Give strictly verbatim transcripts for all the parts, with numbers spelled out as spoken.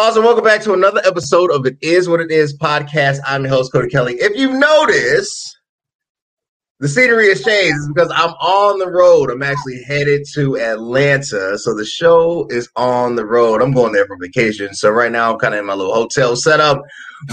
Awesome. Welcome back to another episode of It Is What It Is podcast. I'm your host, Cody Kelly. If you've noticed, the scenery has changed. It's because I'm on the road. I'm actually headed to Atlanta. So the show is on the road. I'm going there for vacation. So right now I'm kind of in my little hotel setup,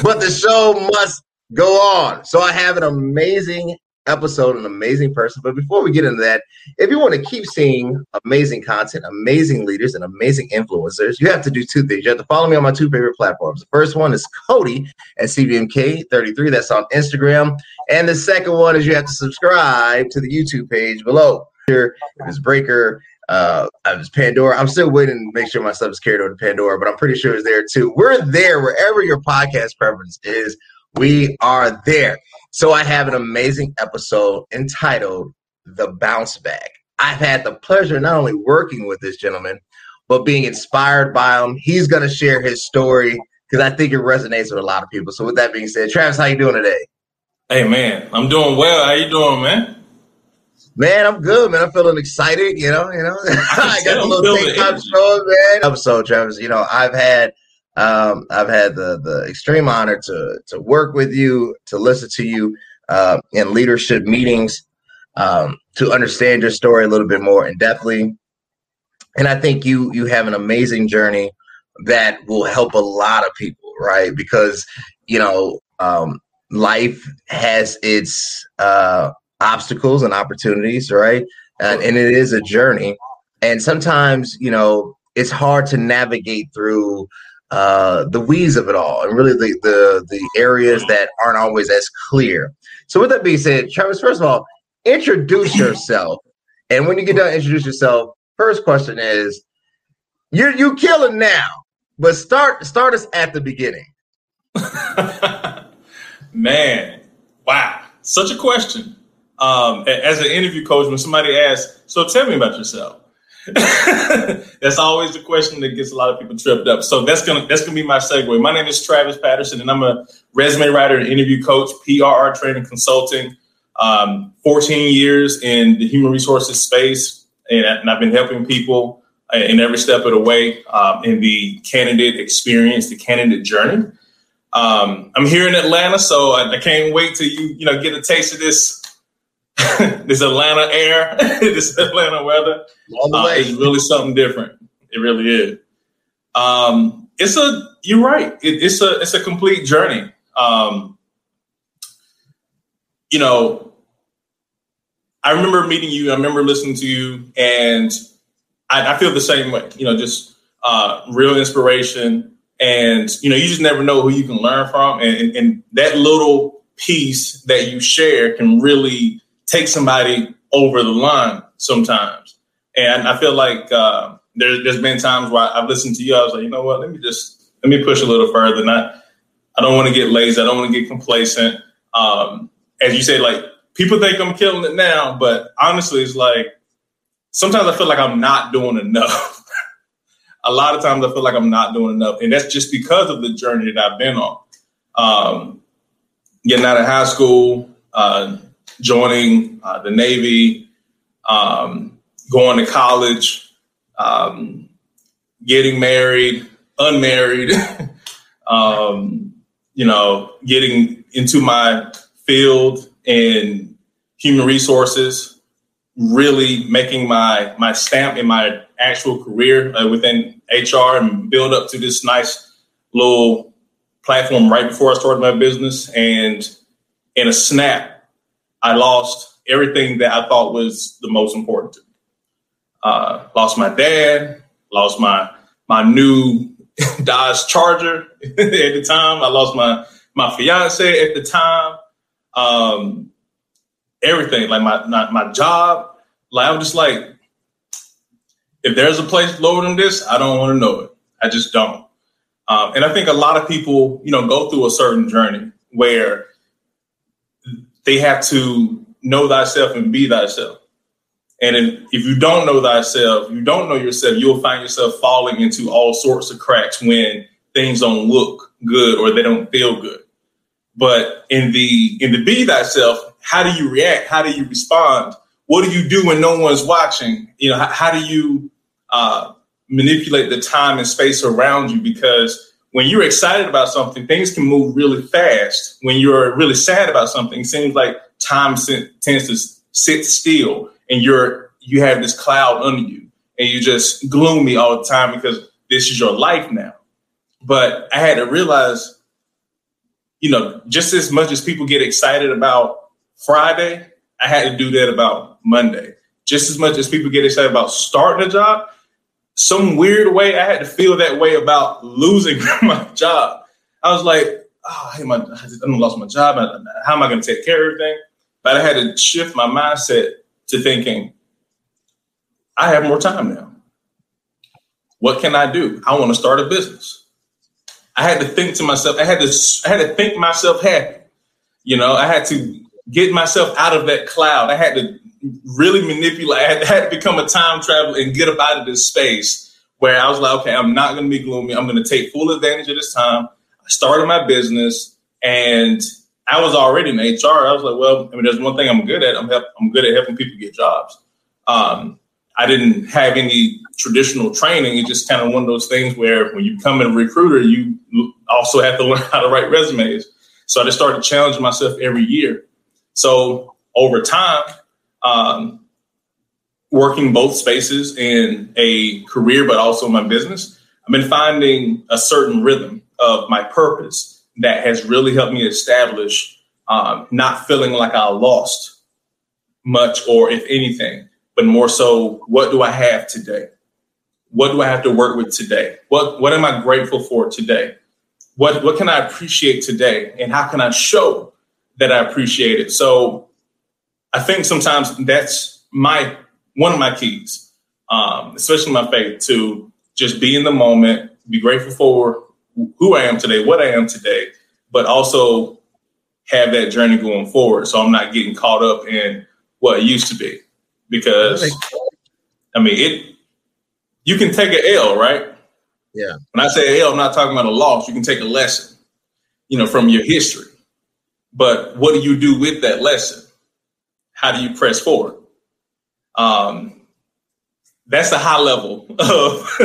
but the show must go on. So I have an amazing episode, an amazing person. But before we get into that, if you want to keep seeing amazing content, amazing leaders, and amazing influencers, you have to do two things. You have to follow me on my two favorite platforms. The first one is Cody at C B M K thirty-three. That's on Instagram. And the second one is you have to subscribe to the YouTube page below. Here is Breaker. Uh, I was Pandora. I'm still waiting to make sure my stuff is carried over to Pandora, but I'm pretty sure it's there too. We're there wherever your podcast preference is. We are there. So I have an amazing episode entitled The Bounce Back. I've had the pleasure of not only working with this gentleman, but being inspired by him. He's going to share his story because I think it resonates with a lot of people. So with that being said, Travis, how you doing today? Hey, man, I'm doing well. How you doing, man? Man, I'm good, man. I'm feeling excited, you know, you know. I got a little TikTok story, man. Episode, Travis, you know, I've had Um, I've had the the extreme honor to to work with you, to listen to you uh, in leadership meetings, um, to understand your story a little bit more in depthly. And I think you you have an amazing journey that will help a lot of people, right? Because, you know, um, life has its uh, obstacles and opportunities, right? And, and it is a journey. And sometimes, you know, it's hard to navigate through Uh, the weeds of it all, and really the, the the areas that aren't always as clear. So with that being said, Travis, first of all, introduce yourself. And when you get done, introduce yourself. First question is, you're you killing now, but start start us at the beginning. Man, wow, such a question. Um, as an interview coach, when somebody asks, "So tell me about yourself," that's always the question that gets a lot of people tripped up. So that's gonna that's gonna be my segue. My name is Travis Patterson, and I'm a resume writer and interview coach, P R R Training Consulting. Um, fourteen years in the human resources space, and, and I've been helping people in every step of the way um, in the candidate experience, the candidate journey. Um, I'm here in Atlanta, so I, I can't wait till you you know get a taste of this. This Atlanta air, this Atlanta weather uh, is really something different. It really is. Um, it's a, you're right. It, it's a, it's a complete journey. Um, you know, I remember meeting you. I remember listening to you, and I, I feel the same way, you know, just uh, real inspiration. And, you know, you just never know who you can learn from. And, and, and that little piece that you share can really take somebody over the line sometimes. And I feel like uh, there, there's been times where I've listened to you. I was like, you know what, let me just, let me push a little further. And I, I don't want to get lazy. I don't want to get complacent. Um, as you said, like, people think I'm killing it now, but honestly, it's like, sometimes I feel like I'm not doing enough. A lot of times I feel like I'm not doing enough. And that's just because of the journey that I've been on. Um, getting out of high school, uh, joining uh, the Navy, um, going to college, um, getting married, unmarried, um, you know, getting into my field in human resources, really making my my stamp in my actual career uh, within H R, and build up to this nice little platform right before I started my business. And in a snap, I lost everything that I thought was the most important to me. Uh, lost my dad, lost my my new Dodge Charger at the time. I lost my my fiance at the time. Um, everything, like my, my my job. Like, I'm just like, if there's a place lower than this, I don't want to know it. I just don't. Um, and I think a lot of people, you know, go through a certain journey where they have to know thyself and be thyself. And if, if you don't know thyself, you don't know yourself, you'll find yourself falling into all sorts of cracks when things don't look good or they don't feel good. But in the in the be thyself, how do you react? How do you respond? What do you do when no one's watching? You know, how, how do you uh, manipulate the time and space around you? Because when you're excited about something, things can move really fast. When you're really sad about something, it seems like time tends to sit still, and you're you have this cloud under you, and you're just gloomy all the time because this is your life now. But I had to realize, you know, just as much as people get excited about Friday, I had to do that about Monday. Just as much as people get excited about starting a job, some weird way, I had to feel that way about losing my job. I was like, oh, I, my, I lost my job. How am I going to take care of everything? But I had to shift my mindset to thinking, I have more time now. What can I do? I want to start a business. I had to think to myself. I had to I had to think myself happy. You know, I had to get myself out of that cloud. I had to really manipulate. I had, I had to become a time traveler and get up out of this space where I was like, okay, I'm not going to be gloomy. I'm going to take full advantage of this time. I started my business, and I was already in H R. I was like, well, I mean, there's one thing I'm good at. I'm help, I'm good at helping people get jobs. Um, I didn't have any traditional training. It's just kind of one of those things where when you become a recruiter, you also have to learn how to write resumes. So I just started challenging myself every year. So over time, um, working both spaces in a career, but also my business, I've been finding a certain rhythm of my purpose that has really helped me establish um, not feeling like I lost much or if anything, but more so, what do I have today? What do I have to work with today? What what am I grateful for today? What what can I appreciate today? And how can I show that I appreciate it? So I think sometimes that's my one of my keys, um, especially my faith, to just be in the moment, be grateful for who I am today, what I am today, but also have that journey going forward. So I'm not getting caught up in what it used to be, because I mean, it, you can take an L, right? Yeah. When I say L, I'm not talking about a loss. You can take a lesson, you know, from your history. But what do you do with that lesson? How do you press forward? Um, that's the high level of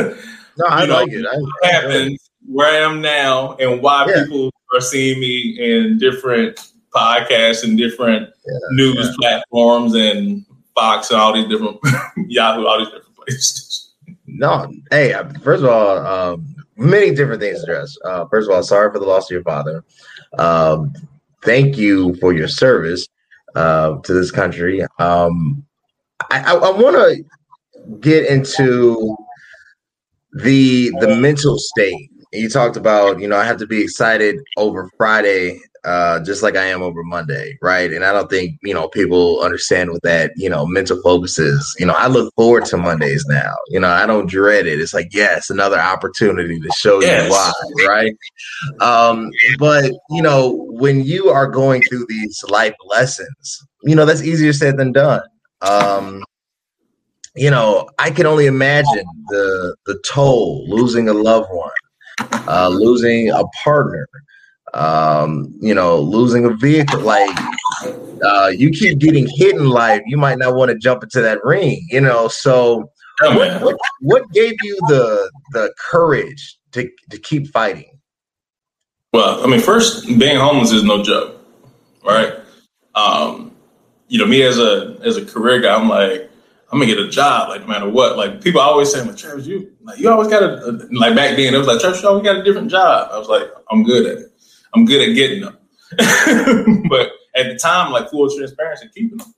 no, I know, like it. I, what happened, where I am now, and why yeah. people are seeing me in different podcasts and different yeah, news yeah. platforms and Fox and all these different Yahoo, all these different places. No, hey, first of all, um, many different things to address. Uh, first of all, sorry for the loss of your father. Um, thank you for your service uh, to this country. Um, I, I, I want to get into the the mental state. You talked about, you know, I have to be excited over Friday, uh, just like I am over Monday, right? And I don't think, you know, people understand what that, you know, mental focus is. You know, I look forward to Mondays now. You know, I don't dread it. It's like, yes, another opportunity to show yes. you why, right? Um, but, you know, when you are going through these life lessons, you know, that's easier said than done. Um You know, I can only imagine the the toll, losing a loved one, uh, losing a partner, um, you know, losing a vehicle. Like uh, you keep getting hit in life, you might not want to jump into that ring, you know. So what, what, what gave you the the courage to, to keep fighting? Well, I mean, first, being homeless is no joke, right? Um, you know, me as a as a career guy, I'm like, I'm gonna get a job, like no matter what. Like people always say, "Like Travis, you like you always got a, a like." Back then, it was like Travis, you always got a different job. I was like, "I'm good at it. I'm good at getting them." But at the time, like full transparency, keeping them,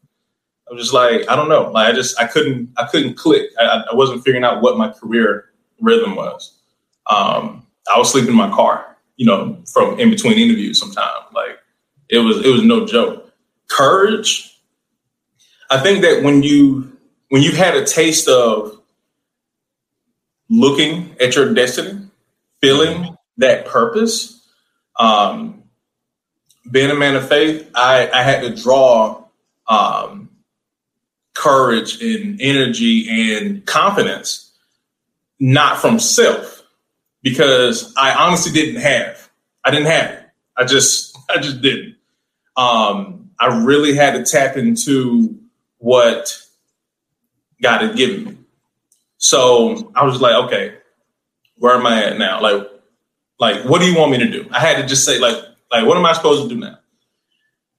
I was just like, I don't know. Like I just I couldn't I couldn't click. I, I wasn't figuring out what my career rhythm was. Um, I was sleeping in my car, you know, from in between interviews. Sometimes, like it was it was no joke. Courage. I think that when you When you've had a taste of looking at your destiny, feeling that purpose, um, being a man of faith, I, I had to draw um, courage and energy and confidence, not from self, because I honestly didn't have. I didn't have it. I just, I just didn't. Um, I really had to tap into what God had given me. So I was like, okay, where am I at now? Like, Like, what do you want me to do? I had to just say, like, like, what am I supposed to do now?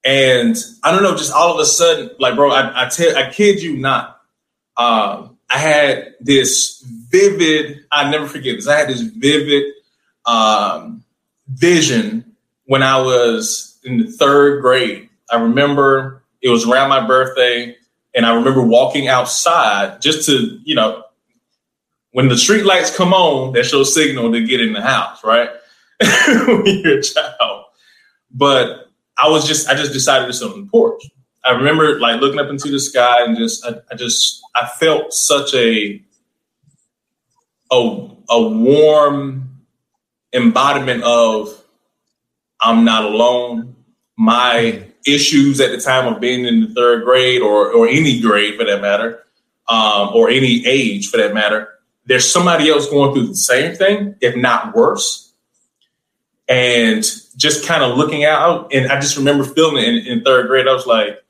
And I don't know, just all of a sudden, like, bro, I, I tell, I kid you not. Um, I had this vivid, I never forget this. I had this vivid um, vision when I was in the third grade. I remember it was around my birthday, and I remember walking outside just to, you know, when the street lights come on, that's your signal to get in the house, right? When you're a child. But I was just, I just decided to sit on the porch. I remember like looking up into the sky and just, I, I just, I felt such a, a, a warm embodiment of I'm not alone. My issues at the time of being in the third grade or, or any grade for that matter, um, or any age for that matter, there's somebody else going through the same thing, if not worse. And just kind of looking out. And I just remember feeling it in, in third grade. I was like,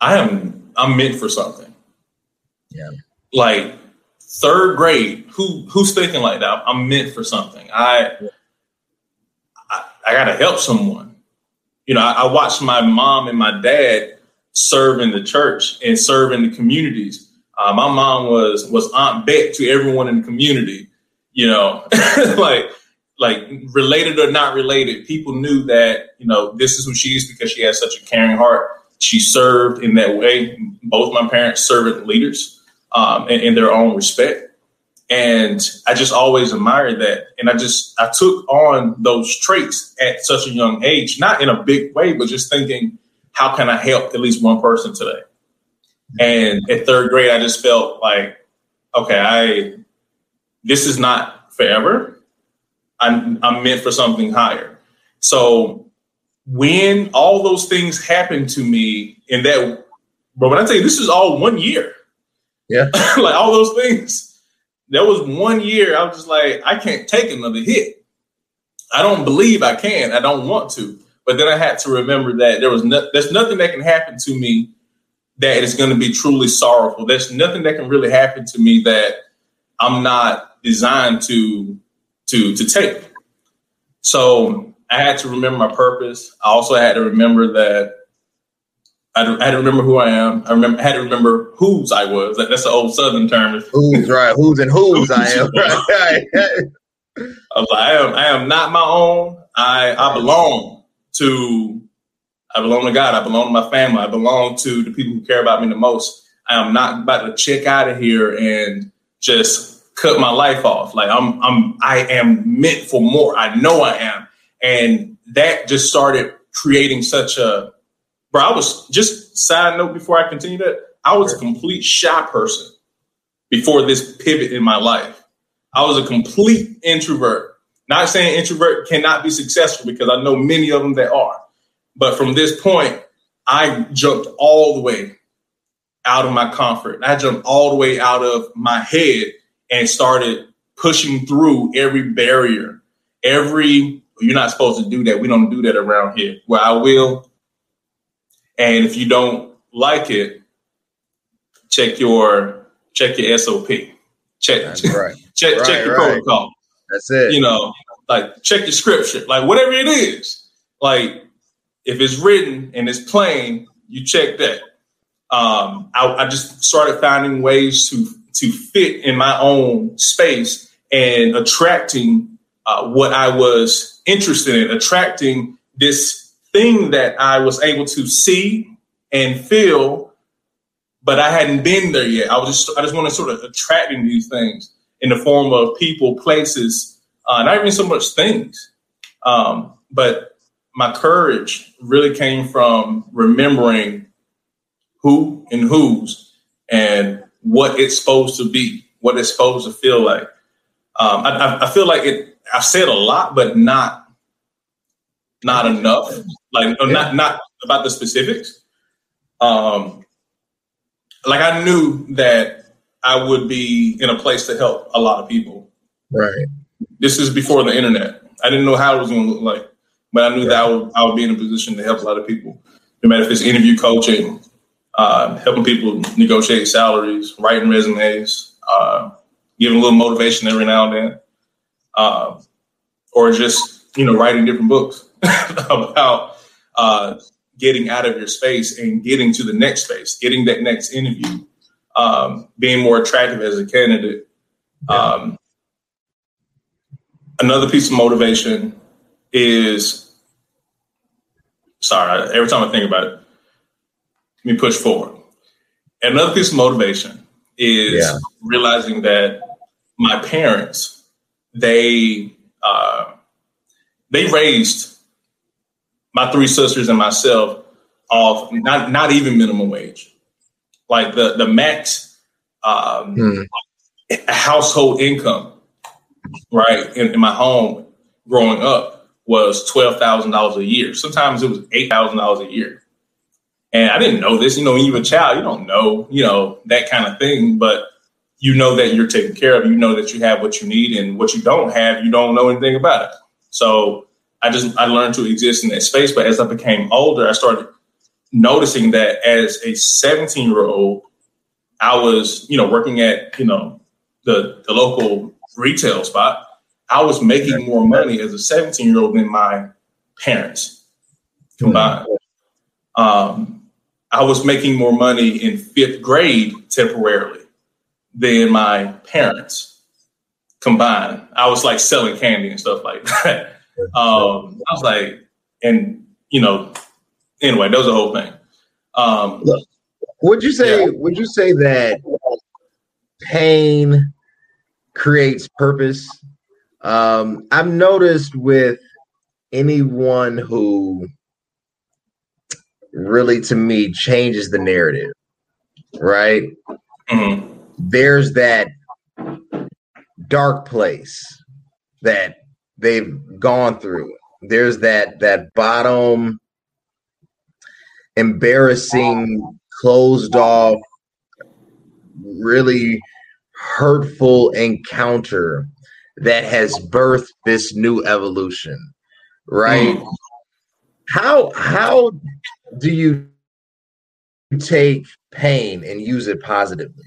I am, I'm meant for something. Yeah. Like third grade, who, who's thinking like that? I'm meant for something. I, yeah. I, I got to help someone. You know, I, I watched my mom and my dad serve in the church and serve in the communities. Uh, my mom was was Aunt Bet to everyone in the community, you know, like like related or not related. People knew that, you know, this is who she is because she has such a caring heart. She served in that way. Both my parents servant leaders um, in, in their own respect. And I just always admired that. And I just I took on those traits at such a young age, not in a big way, but just thinking, how can I help at least one person today? And at third grade, I just felt like, okay, I this is not forever. I'm I'm meant for something higher. So when all those things happened to me in that, but when I tell you this is all one year, yeah, like all those things, there was one year I was just like, I can't take another hit. I don't believe I can. I don't want to. But then I had to remember that there was no, there's nothing that can happen to me that is going to be truly sorrowful. There's nothing that can really happen to me that I'm not designed to, to, to take. So I had to remember my purpose. I also had to remember that I had to remember who I am. I remember I had to remember whose I was. That's an old Southern term. Who's right. Who's and whose I am. Right. I was like, I am, I am not my own. I, I belong to I belong to God. I belong to my family. I belong to the people who care about me the most. I am not about to check out of here and just cut my life off. Like I'm, I'm, I am meant for more. I know I am. And that just started creating such a, bro, I was just side note before I continue that. I was a complete shy person before this pivot in my life. I was a complete introvert. Not saying introvert cannot be successful because I know many of them that are. But from this point, I jumped all the way out of my comfort. I jumped all the way out of my head and started pushing through every barrier. Every, you're not supposed to do that. We don't do that around here. Well, I will. And if you don't like it, check your check your S O P. Check, right. check, right. check, check your right. protocol. That's it. You know, like check your scripture. Like whatever it is. Like. If it's written and it's plain, you check that. Um, I, I just started finding ways to to fit in my own space and attracting uh, what I was interested in, attracting this thing that I was able to see and feel, but I hadn't been there yet. I was just I just wanted to sort of attracting these things in the form of people, places, uh, not even so much things, um, but. My courage really came from remembering who and whose and what it's supposed to be, what it's supposed to feel like. Um, I, I feel like it. I've said a lot, but not not enough. Like yeah. not not about the specifics. Um, like I knew that I would be in a place to help a lot of people. Right. This is before the internet. I didn't know how it was going to look like. But I knew yeah. that I would, I would be in a position to help a lot of people, no matter if it's interview coaching, uh, helping people negotiate salaries, writing resumes, uh, giving a little motivation every now and then. uh, or just, you know, writing different books about uh, getting out of your space and getting to the next space, getting that next interview, um, being more attractive as a candidate. Yeah. Um, another piece of motivation is, sorry, every time I think about it, let me push forward. Another piece of motivation is yeah. realizing that my parents, they uh, they raised my three sisters and myself off not, not even minimum wage. Like the, the max um, hmm. household income, right, in, in my home growing up was twelve thousand dollars a year. Sometimes it was eight thousand dollars a year. And I didn't know this, you know, when you're a child, you don't know, you know, that kind of thing. But you know that you're taken care of. You know that you have what you need, and what you don't have, you don't know anything about it. So I just I learned to exist in that space. But as I became older, I started noticing that as a seventeen year old, I was, you know, working at, you know, the, the local retail spot. I was making more money as a seventeen year old than my parents combined. Um, I was making more money in fifth grade temporarily than my parents combined. I was like selling candy and stuff like that. Um, I was like, and you know, anyway, that was the whole thing. Um, would you say, yeah. would you say that pain creates purpose? Um, I've noticed with anyone who really, to me, changes the narrative, right? Mm-hmm. There's that dark place that they've gone through. There's that that bottom, embarrassing, closed off, really hurtful encounter that has birthed this new evolution, right? Mm-hmm. How how do you take pain and use it positively?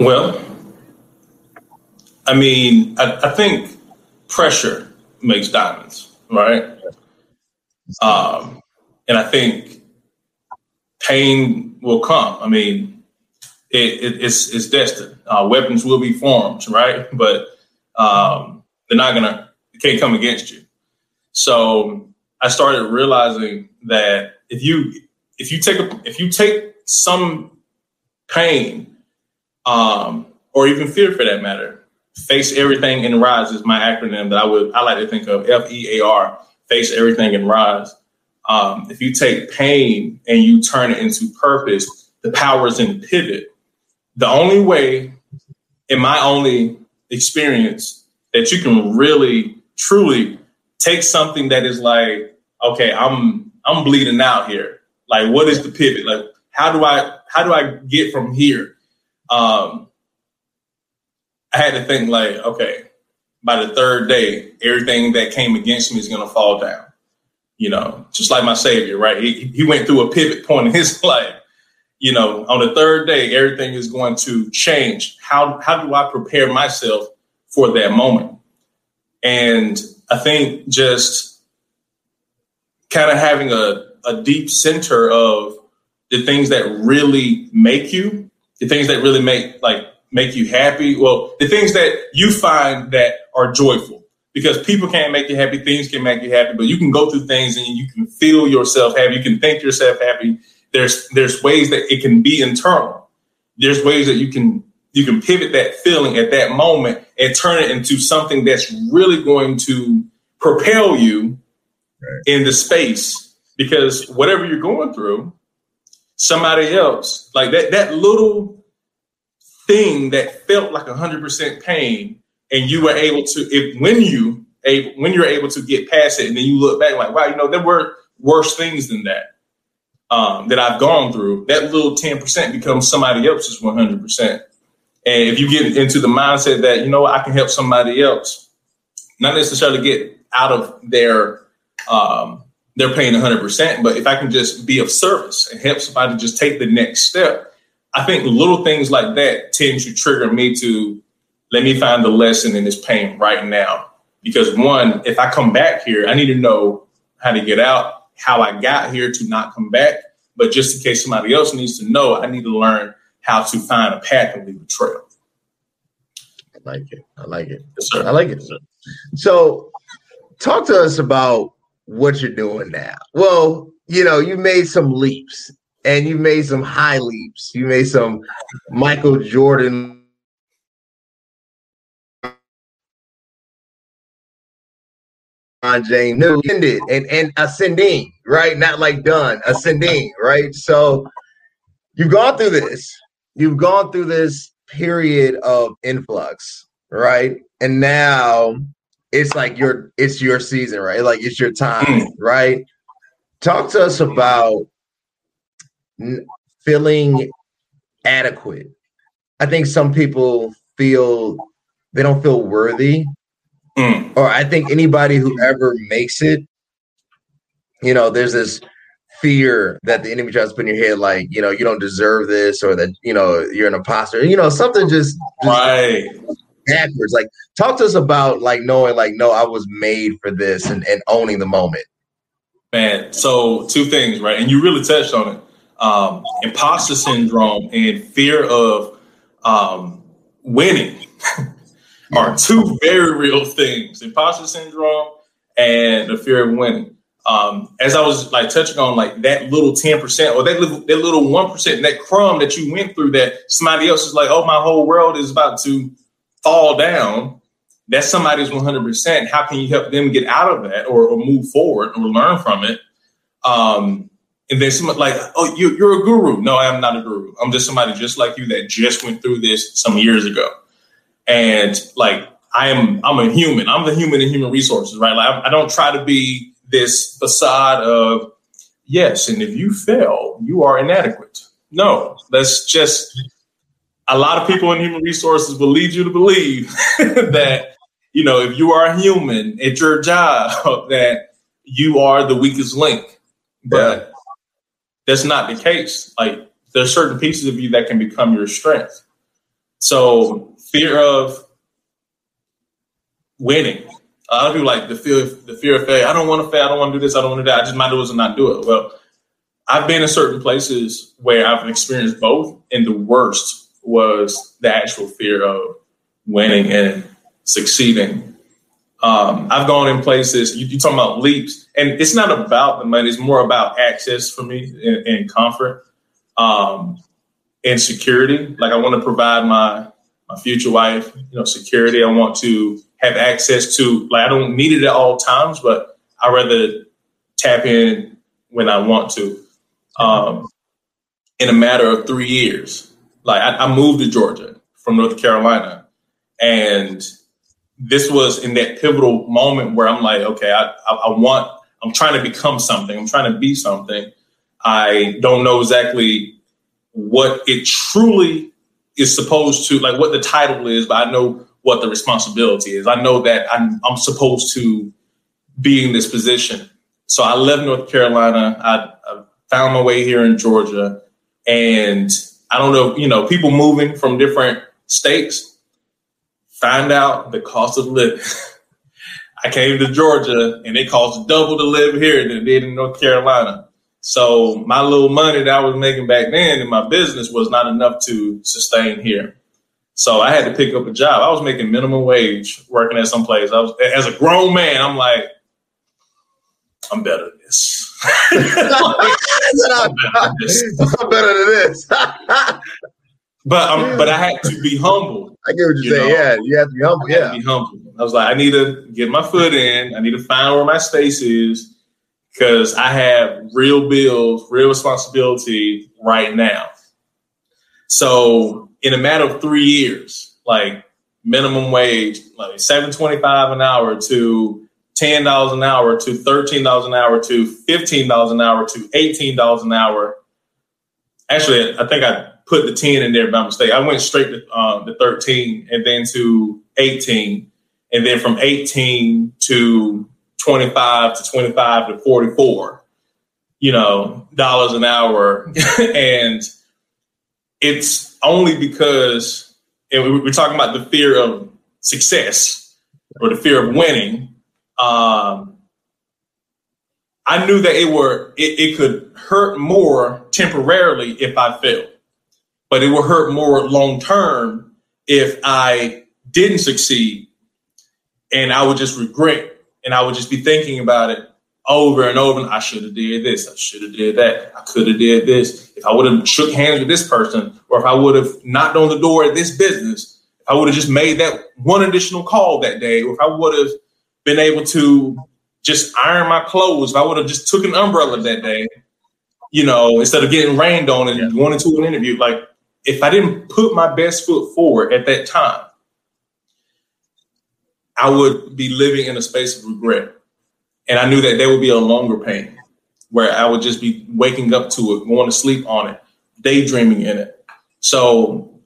Well, I mean, I, I think pressure makes diamonds, right? Um, and I think pain will come. I mean, it, it, it's it's destined. Uh, weapons will be formed, right? But um, they're not gonna they can't come against you. So I started realizing that if you if you take a, if you take some pain. Um, or even fear for that matter. Face everything and rise is my acronym that I would I like to think of. F E A R, face everything and rise. Um, if you take pain and you turn it into purpose, the power is in pivot. The only way, in my only experience, that you can really truly take something that is like, okay, I'm I'm bleeding out here. Like, what is the pivot? Like, how do I how do I get from here? Um, I had to think like, okay, by the third day, everything that came against me is going to fall down, you know, just like my savior, right? He, he went through a pivot point in his life, you know, on the third day, everything is going to change. How, how do I prepare myself for that moment? And I think just kind of having a, a deep center of the things that really make you, the things that really make like make you happy. Well, the things that you find that are joyful, because people can't make you happy. Things can make you happy, but you can go through things and you can feel yourself happy. You can think yourself happy. There's there's ways that it can be internal. There's ways that you can you can pivot that feeling at that moment and turn it into something that's really going to propel you right in the space, because whatever you're going through, somebody else, like that, that little thing that felt like a hundred percent pain, and you were able to, if when you when you're able to get past it, and then you look back like, wow, you know, there were worse things than that um, that I've gone through. That little ten percent becomes somebody else's one hundred percent. And if you get into the mindset that, you know, I can help somebody else, not necessarily get out of their um, they're paying one hundred percent. But if I can just be of service and help somebody just take the next step, I think little things like that tend to trigger me to let me find the lesson in this pain right now. Because one, if I come back here, I need to know how to get out, how I got here to not come back. But just in case somebody else needs to know, I need to learn how to find a path and leave a trail. I like it. I like it. Yes, sir. I like it. Sir. So talk to us about what you're doing now. Well, you know, you made some leaps and you made some high leaps. You made some Michael Jordan. James knew ended and, and ascending, right? Not like done, ascending, right? So you've gone through this. You've gone through this period of influx, right? And now it's like your it's your season, right? Like it's your time, right? Talk to us about feeling adequate. I think some people feel they don't feel worthy. Mm. Or I think anybody who ever makes it, you know, there's this fear that the enemy tries to put in your head, like, you know, you don't deserve this, or that, you know, you're an imposter, you know, something just, just right. backwards. Like, talk to us about like knowing, like, no, I was made for this, and, and owning the moment. Man, so two things, right? And you really touched on it: um, imposter syndrome and fear of um, winning. Are two very real things, imposter syndrome and the fear of winning. Um, as I was like touching on, like that little ten percent or that little, that little one percent, that crumb that you went through that somebody else is like, oh, my whole world is about to fall down. That's somebody's one hundred percent. How can you help them get out of that or, or move forward or learn from it? Um, and then someone like, oh, you, you're a guru. No, I'm not a guru. I'm just somebody just like you that just went through this some years ago. And like, I am, I'm a human, I'm the human in human resources, right? Like, I don't try to be this facade of yes. And if you fail, you are inadequate. No, that's just a lot of people in human resources will lead you to believe that, you know, if you are a human at your job, that you are the weakest link, but yeah. that's not the case. Like there's certain pieces of you that can become your strength. So, fear of winning. A lot of people like the fear of, the fear of failure. I don't want to fail. I don't want to do this. I don't want to do that. I just might do it and not do it. Well, I've been in certain places where I've experienced both, and the worst was the actual fear of winning and succeeding. Um, I've gone in places, you, you talking about leaps, and it's not about the money. It's more about access for me and, and comfort um, and security. Like I want to provide my my future wife, you know, security. I want to have access to, like, I don't need it at all times, but I rather tap in when I want to. Um, in a matter of three years, like I, I moved to Georgia from North Carolina. And this was in that pivotal moment where I'm like, okay, I, I, I want, I'm trying to become something. I'm trying to be something. I don't know exactly what it truly is supposed to, like what the title is, but I know what the responsibility is. I know that I'm, I'm supposed to be in this position. So I left North Carolina. I, I found my way here in Georgia, and I don't know, you know, people moving from different states, find out the cost of living. I came to Georgia and it costs double to live here than it did in North Carolina. So my little money that I was making back then in my business was not enough to sustain here. So I had to pick up a job. I was making minimum wage working at some place. I was, as a grown man, I'm like, I'm better than this. like, I'm, better than this. I'm better than this. but I'm, but I had to be humble. I get what you say. Yeah, you have to be humble. I yeah, to be humble. I was like, I need to get my foot in. I need to find where my space is. Because I have real bills, real responsibility right now. So in a matter of three years, like minimum wage, like seven twenty-five an hour to ten dollars an hour to thirteen dollars an hour to fifteen dollars an hour to eighteen dollars an hour. Actually, I think I put the ten in there by mistake. I went straight to um, the thirteen and then to eighteen. And then from eighteen to twenty-five to twenty-five to forty-four, you know, dollars an hour. And it's only because and we, we're talking about the fear of success or the fear of winning, um, I knew that it were it, it could hurt more temporarily if I failed, but it would hurt more long term if I didn't succeed, and I would just regret, and I would just be thinking about it over and over. And I should have did this. I should have did that. I could have did this. If I would have shook hands with this person, or if I would have knocked on the door at this business, if I would have just made that one additional call that day, or if I would have been able to just iron my clothes, if I would have just took an umbrella that day, you know, instead of getting rained on and yeah. going into an interview, like if I didn't put my best foot forward at that time, I would be living in a space of regret. And I knew that there would be a longer pain where I would just be waking up to it, going to sleep on it, daydreaming in it. So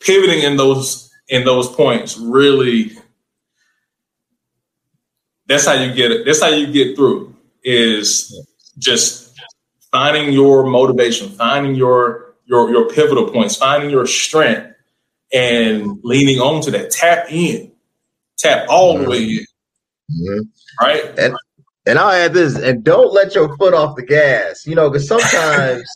pivoting in those in those points, really, that's how you get it. That's how you get through, is just finding your motivation, finding your your your pivotal points, finding your strength and leaning on to that. Tap in, tap all the way in. Mm-hmm. Right. And- And I'll add this, and don't let your foot off the gas, you know, because sometimes,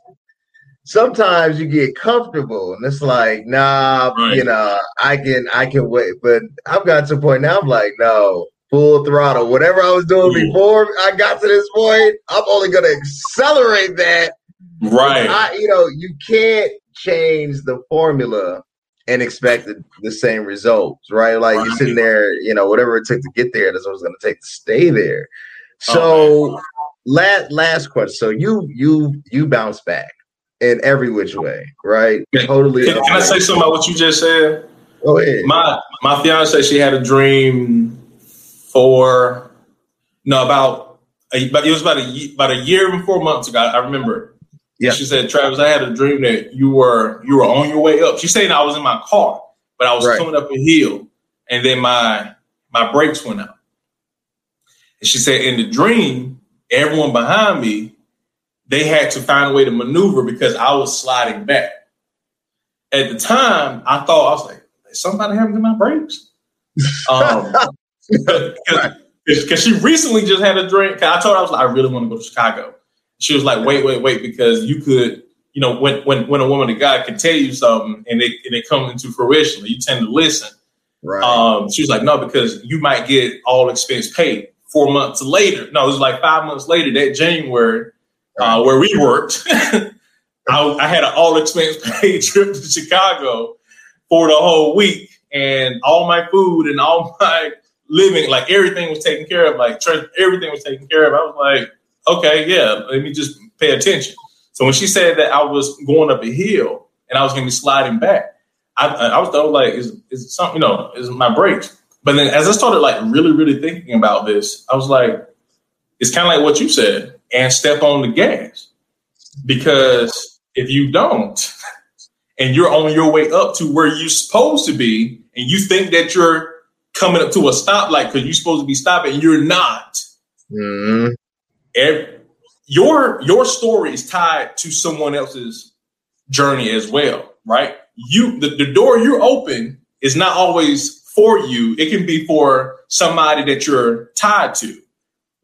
sometimes you get comfortable and it's like, nah, right. you know, I can, I can wait. But I've got to a point now, I'm like, no, full throttle. Whatever I was doing yeah. before I got to this point, I'm only going to accelerate that. Right. I, you know, you can't change the formula and expect the, the same results, right? Like right. you're sitting there, you know, whatever it took to get there, that's what it's going to take to stay there. So, oh, last last question. So you you you bounce back in every which way, right? Totally. Can, can I say something about what you just said? Go ahead. My my fiance, she had a dream for no about a, but it was about a about a year and four months ago. I remember. Yeah. She said, Travis, I had a dream that you were you were on your way up. She said I was in my car, but I was right. coming up a hill, and then my my brakes went out. She said, in the dream, everyone behind me, they had to find a way to maneuver because I was sliding back. At the time, I thought, I was like, is somebody having to my brakes? Um, because she recently just had a dream. I told her, I was like, I really want to go to Chicago. She was like, wait, wait, wait, because you could, you know, when when, when a woman of God can tell you something and it, and it comes into fruition, you tend to listen. Right. Um, she was like, no, because you might get all expense paid. Four months later, no, it was like five months later, that January, uh, where we worked, I, I had an all-expense-paid trip to Chicago for the whole week, and all my food and all my living, like everything was taken care of, like everything was taken care of. I was like, okay, yeah, let me just pay attention. So when she said that I was going up a hill and I was going to be sliding back, I, I was though like, is is something, you know, is my brakes. But then as I started like really, really thinking about this, I was like, it's kind of like what you said, and step on the gas, because if you don't and you're on your way up to where you're supposed to be and you think that you're coming up to a stoplight because you're supposed to be stopping and you're not. Mm-hmm. Every, your your story is tied to someone else's journey as well. Right. You the, the door you open is not always for you, it can be for somebody that you're tied to,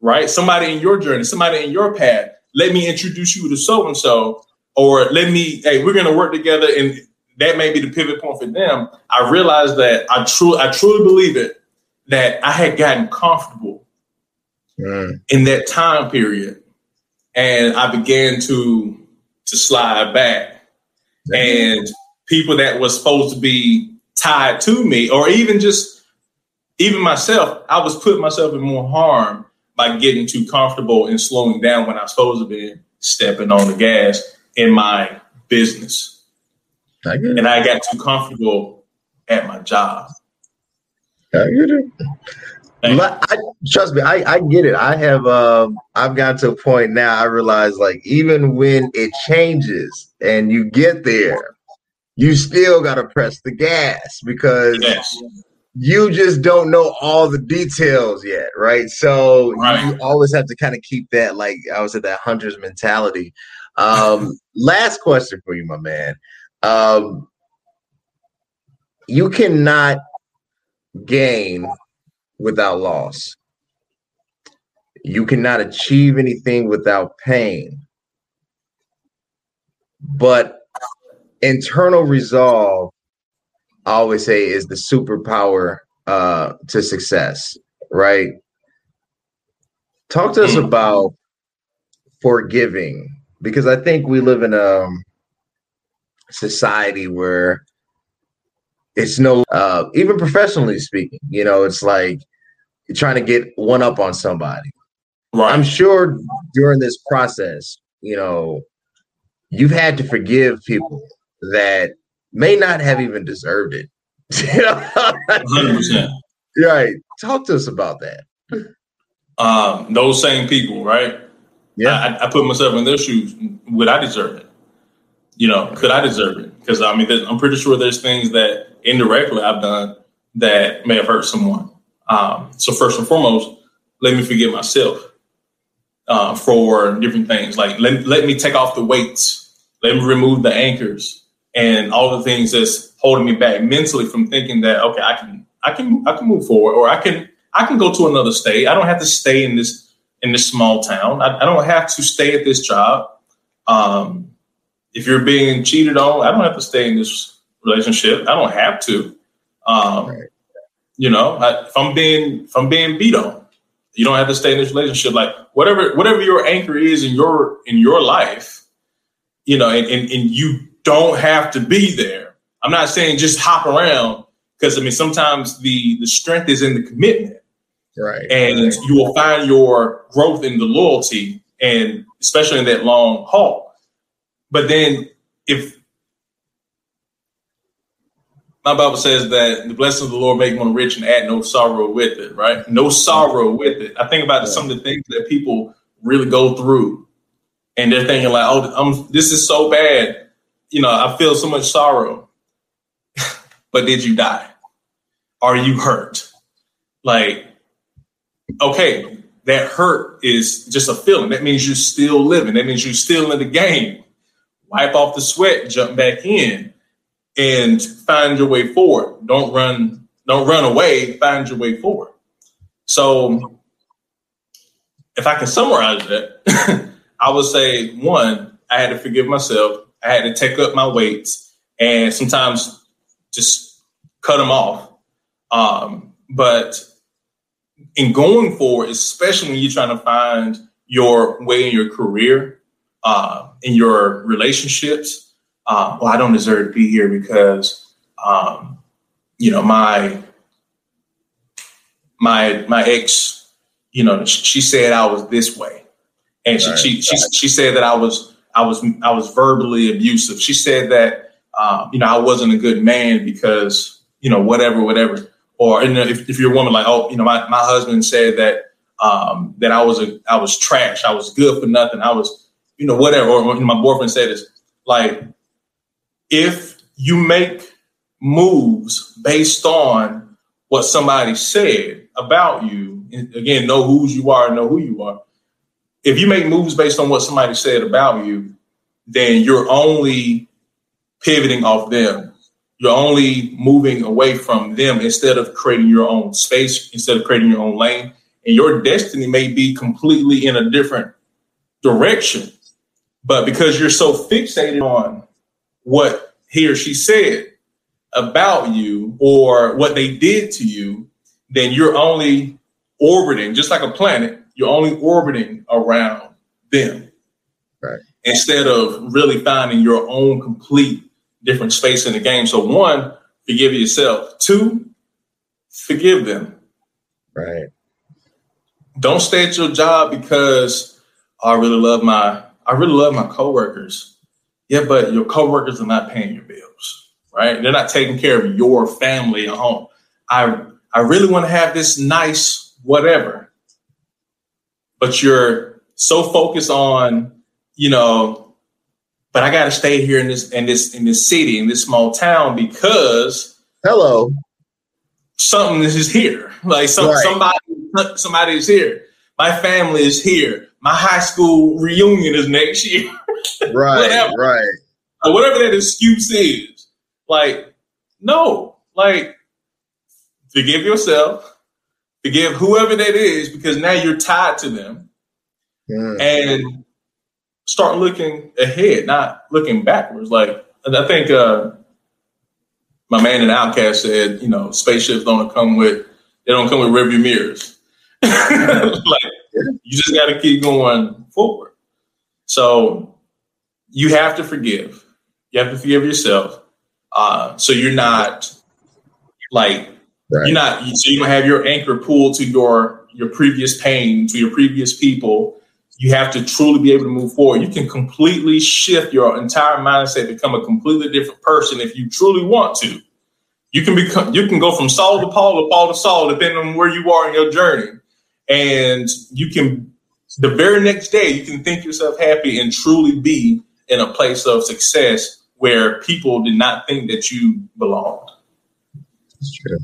right? Somebody in your journey, somebody in your path. Let me introduce you to so-and-so, or let me, hey, we're going to work together. And that may be the pivot point for them. I realized that I truly, I truly believe it, that I had gotten comfortable mm. in that time period. And I began to, to slide back mm. and people that was supposed to be tied to me, or even just even myself, I was putting myself in more harm by getting too comfortable and slowing down when I was supposed to be stepping on the gas in my business. I get it. And I got too comfortable at my job. I get it. I, I, trust me, I, I get it. I have um, I've gotten to a point now. I realize, like, even when it changes and you get there, you still got to press the gas because yes. you just don't know all the details yet, right? So right. you always have to kind of keep that, like I was at that hunter's mentality. Um, last question for you, my man. Um, you cannot gain without loss. You cannot achieve anything without pain. But internal resolve, I always say, is the superpower uh, to success, right? Talk to us about forgiving, because I think we live in a society where it's no, uh, even professionally speaking, you know, it's like you're trying to get one up on somebody. Right. I'm sure during this process, you know, you've had to forgive people that may not have even deserved it. one hundred percent. Right. Talk to us about that. Um, those same people, right? Yeah. I, I put myself in their shoes. Would I deserve it? You know, could I deserve it? Because, I mean, I'm pretty sure there's things that indirectly I've done that may have hurt someone. Um, so first and foremost, let me forgive myself uh, for different things. Like, let, let me take off the weights. Let me remove the anchors and all the things that's holding me back mentally from thinking that, okay, I can, I can, I can move forward, or I can, I can go to another state. I don't have to stay in this, in this small town. I, I don't have to stay at this job. Um, if you're being cheated on, I don't have to stay in this relationship. I don't have to, um, right. you know, I, if I'm being, if I'm being beat on, you don't have to stay in this relationship. Like whatever, whatever your anchor is in your, in your life, you know, and, and, and you don't have to be there. I'm not saying just hop around. Because, I mean, sometimes the, the strength is in the commitment. Right. And right. you will find your growth in the loyalty, and especially in that long haul. But then if my Bible says that the blessings of the Lord make one rich and add no sorrow with it. Right. No sorrow with it. I think about yeah. some of the things that people really go through, and they're thinking like, oh, I'm, this is so bad. You know, I feel so much sorrow. But did you die? Are you hurt? Like, okay, that hurt is just a feeling. That means you're still living. That means you're still in the game. Wipe off the sweat, jump back in, and find your way forward. Don't run, don't run away, find your way forward. So if I can summarize that, I would say, one, I had to forgive myself. I had to take up my weights, and sometimes just cut them off. Um, but in going forward, especially when you're trying to find your way in your career, uh, in your relationships, uh, well, I don't deserve to be here because, um, you know, my, my, my ex, you know, she said I was this way. And she, right. she, she, she said that I was, I was, I was verbally abusive. She said that, Um, you know, I wasn't a good man because, you know, whatever, whatever. Or you know, if, if you're a woman, like, oh, you know, my, my husband said that um, that I was a I was trash. I was good for nothing. I was, you know, whatever. Or you know, my boyfriend said this. Like, if you make moves based on what somebody said about you, and again, know whose you are, know who you are. If you make moves based on what somebody said about you, then you're only pivoting off them. You're only moving away from them instead of creating your own space, instead of creating your own lane. And your destiny may be completely in a different direction. But because you're so fixated on what he or she said about you or what they did to you, then you're only orbiting, just like a planet, you're only orbiting around them. Right. Instead of really finding your own complete different space in the game. So one, forgive yourself. Two, forgive them. Right. Don't stay at your job because I really love my, I really love my coworkers. Yeah, but your coworkers are not paying your bills, right? They're not taking care of your family at home. I, I really want to have this nice whatever, but you're so focused on, you know, but I got to stay here in this, in this, in this city, in this small town, because hello, something is here. Like some, right. somebody, somebody is here. My family is here. My high school reunion is next year. Right. whatever. Right. Whatever that excuse is, like, no, Like, forgive yourself, forgive whoever that is, because now you're tied to them. Yeah. And start looking ahead, not looking backwards. Like, I think uh, my man in OutKast said, you know, spaceships don't come with, they don't come with rearview mirrors. Like, you just got to keep going forward. So you have to forgive. You have to forgive yourself. Uh, so you're not like, right. you're not, so you don't have your anchor pulled to your, your previous pain, to your previous people. You have to truly be able to move forward. You can completely shift your entire mindset, become a completely different person. If you truly want to, you can become, you can go from Saul to Paul to Paul to Saul, depending on where you are in your journey. And you can, the very next day, you can think yourself happy and truly be in a place of success where people did not think that you belonged. That's true.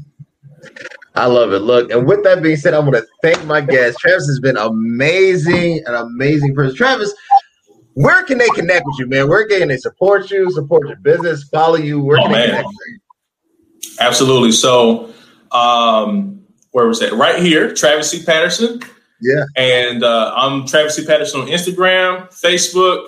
I love it. Look, and with that being said, I want to thank my guest. Travis has been amazing, an amazing person. Travis, where can they connect with you, man? Where can they support you, support your business, follow you? Where can oh, they man. connect with you? Absolutely. So, um, where was that? Right here, Travis C. Patterson. Yeah. And uh, I'm Travis C. Patterson on Instagram, Facebook.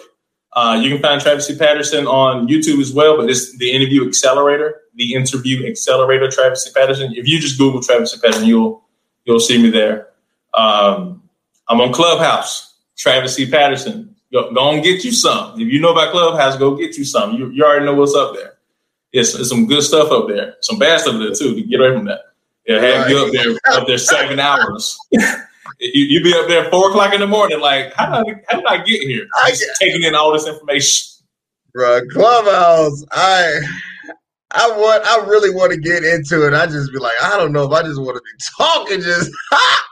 Uh, you can find Travis C. Patterson on YouTube as well, but it's The Interview Accelerator, The Interview Accelerator, Travis C. Patterson. If you just Google Travis C. Patterson, you'll you'll see me there. Um, I'm on Clubhouse, Travis C. Patterson. Go, go and get you some. If you know about Clubhouse, go get you some. You, you already know what's up there. It's, it's some good stuff up there. Some bad stuff there, too. Get away from that. They'll have right. you up there up there seven hours. you, you be up there at four o'clock in the morning, like, how did I, how did I get here? I'm just taking in all this information. Bruh, Clubhouse, I I want I really want to get into it. I just be like, I don't know if I just want to be talking just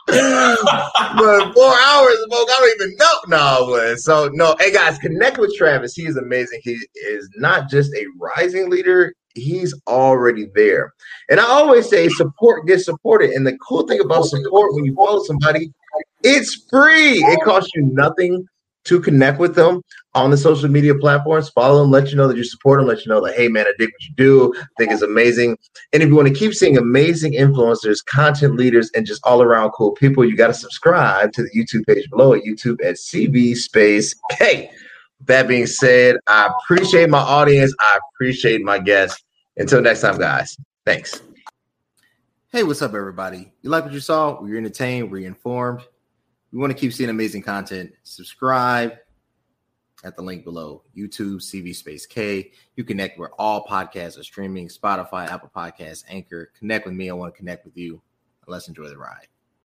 but four hours, folks, I don't even know. No, but so no, hey guys, connect with Travis. He is amazing. He is not just a rising leader. He's already there. And I always say support gets supported. And the cool thing about support, when you follow somebody, it's free. It costs you nothing to connect with them on the social media platforms. Follow them, let you know that you support them, let you know that, hey, man, I dig what you do. I think it's amazing. And if you want to keep seeing amazing influencers, content leaders, and just all around cool people, you got to subscribe to the YouTube page below at YouTube at C B Space K. That being said, I appreciate my audience. I appreciate my guests. Until next time, guys. Thanks. Hey, what's up, everybody? You like what you saw? Were you entertained? Were you informed? We want to keep seeing amazing content. Subscribe at the link below. YouTube, C B Space K. You connect where all podcasts are streaming. Spotify, Apple Podcasts, Anchor. Connect with me. I want to connect with you. Let's enjoy the ride.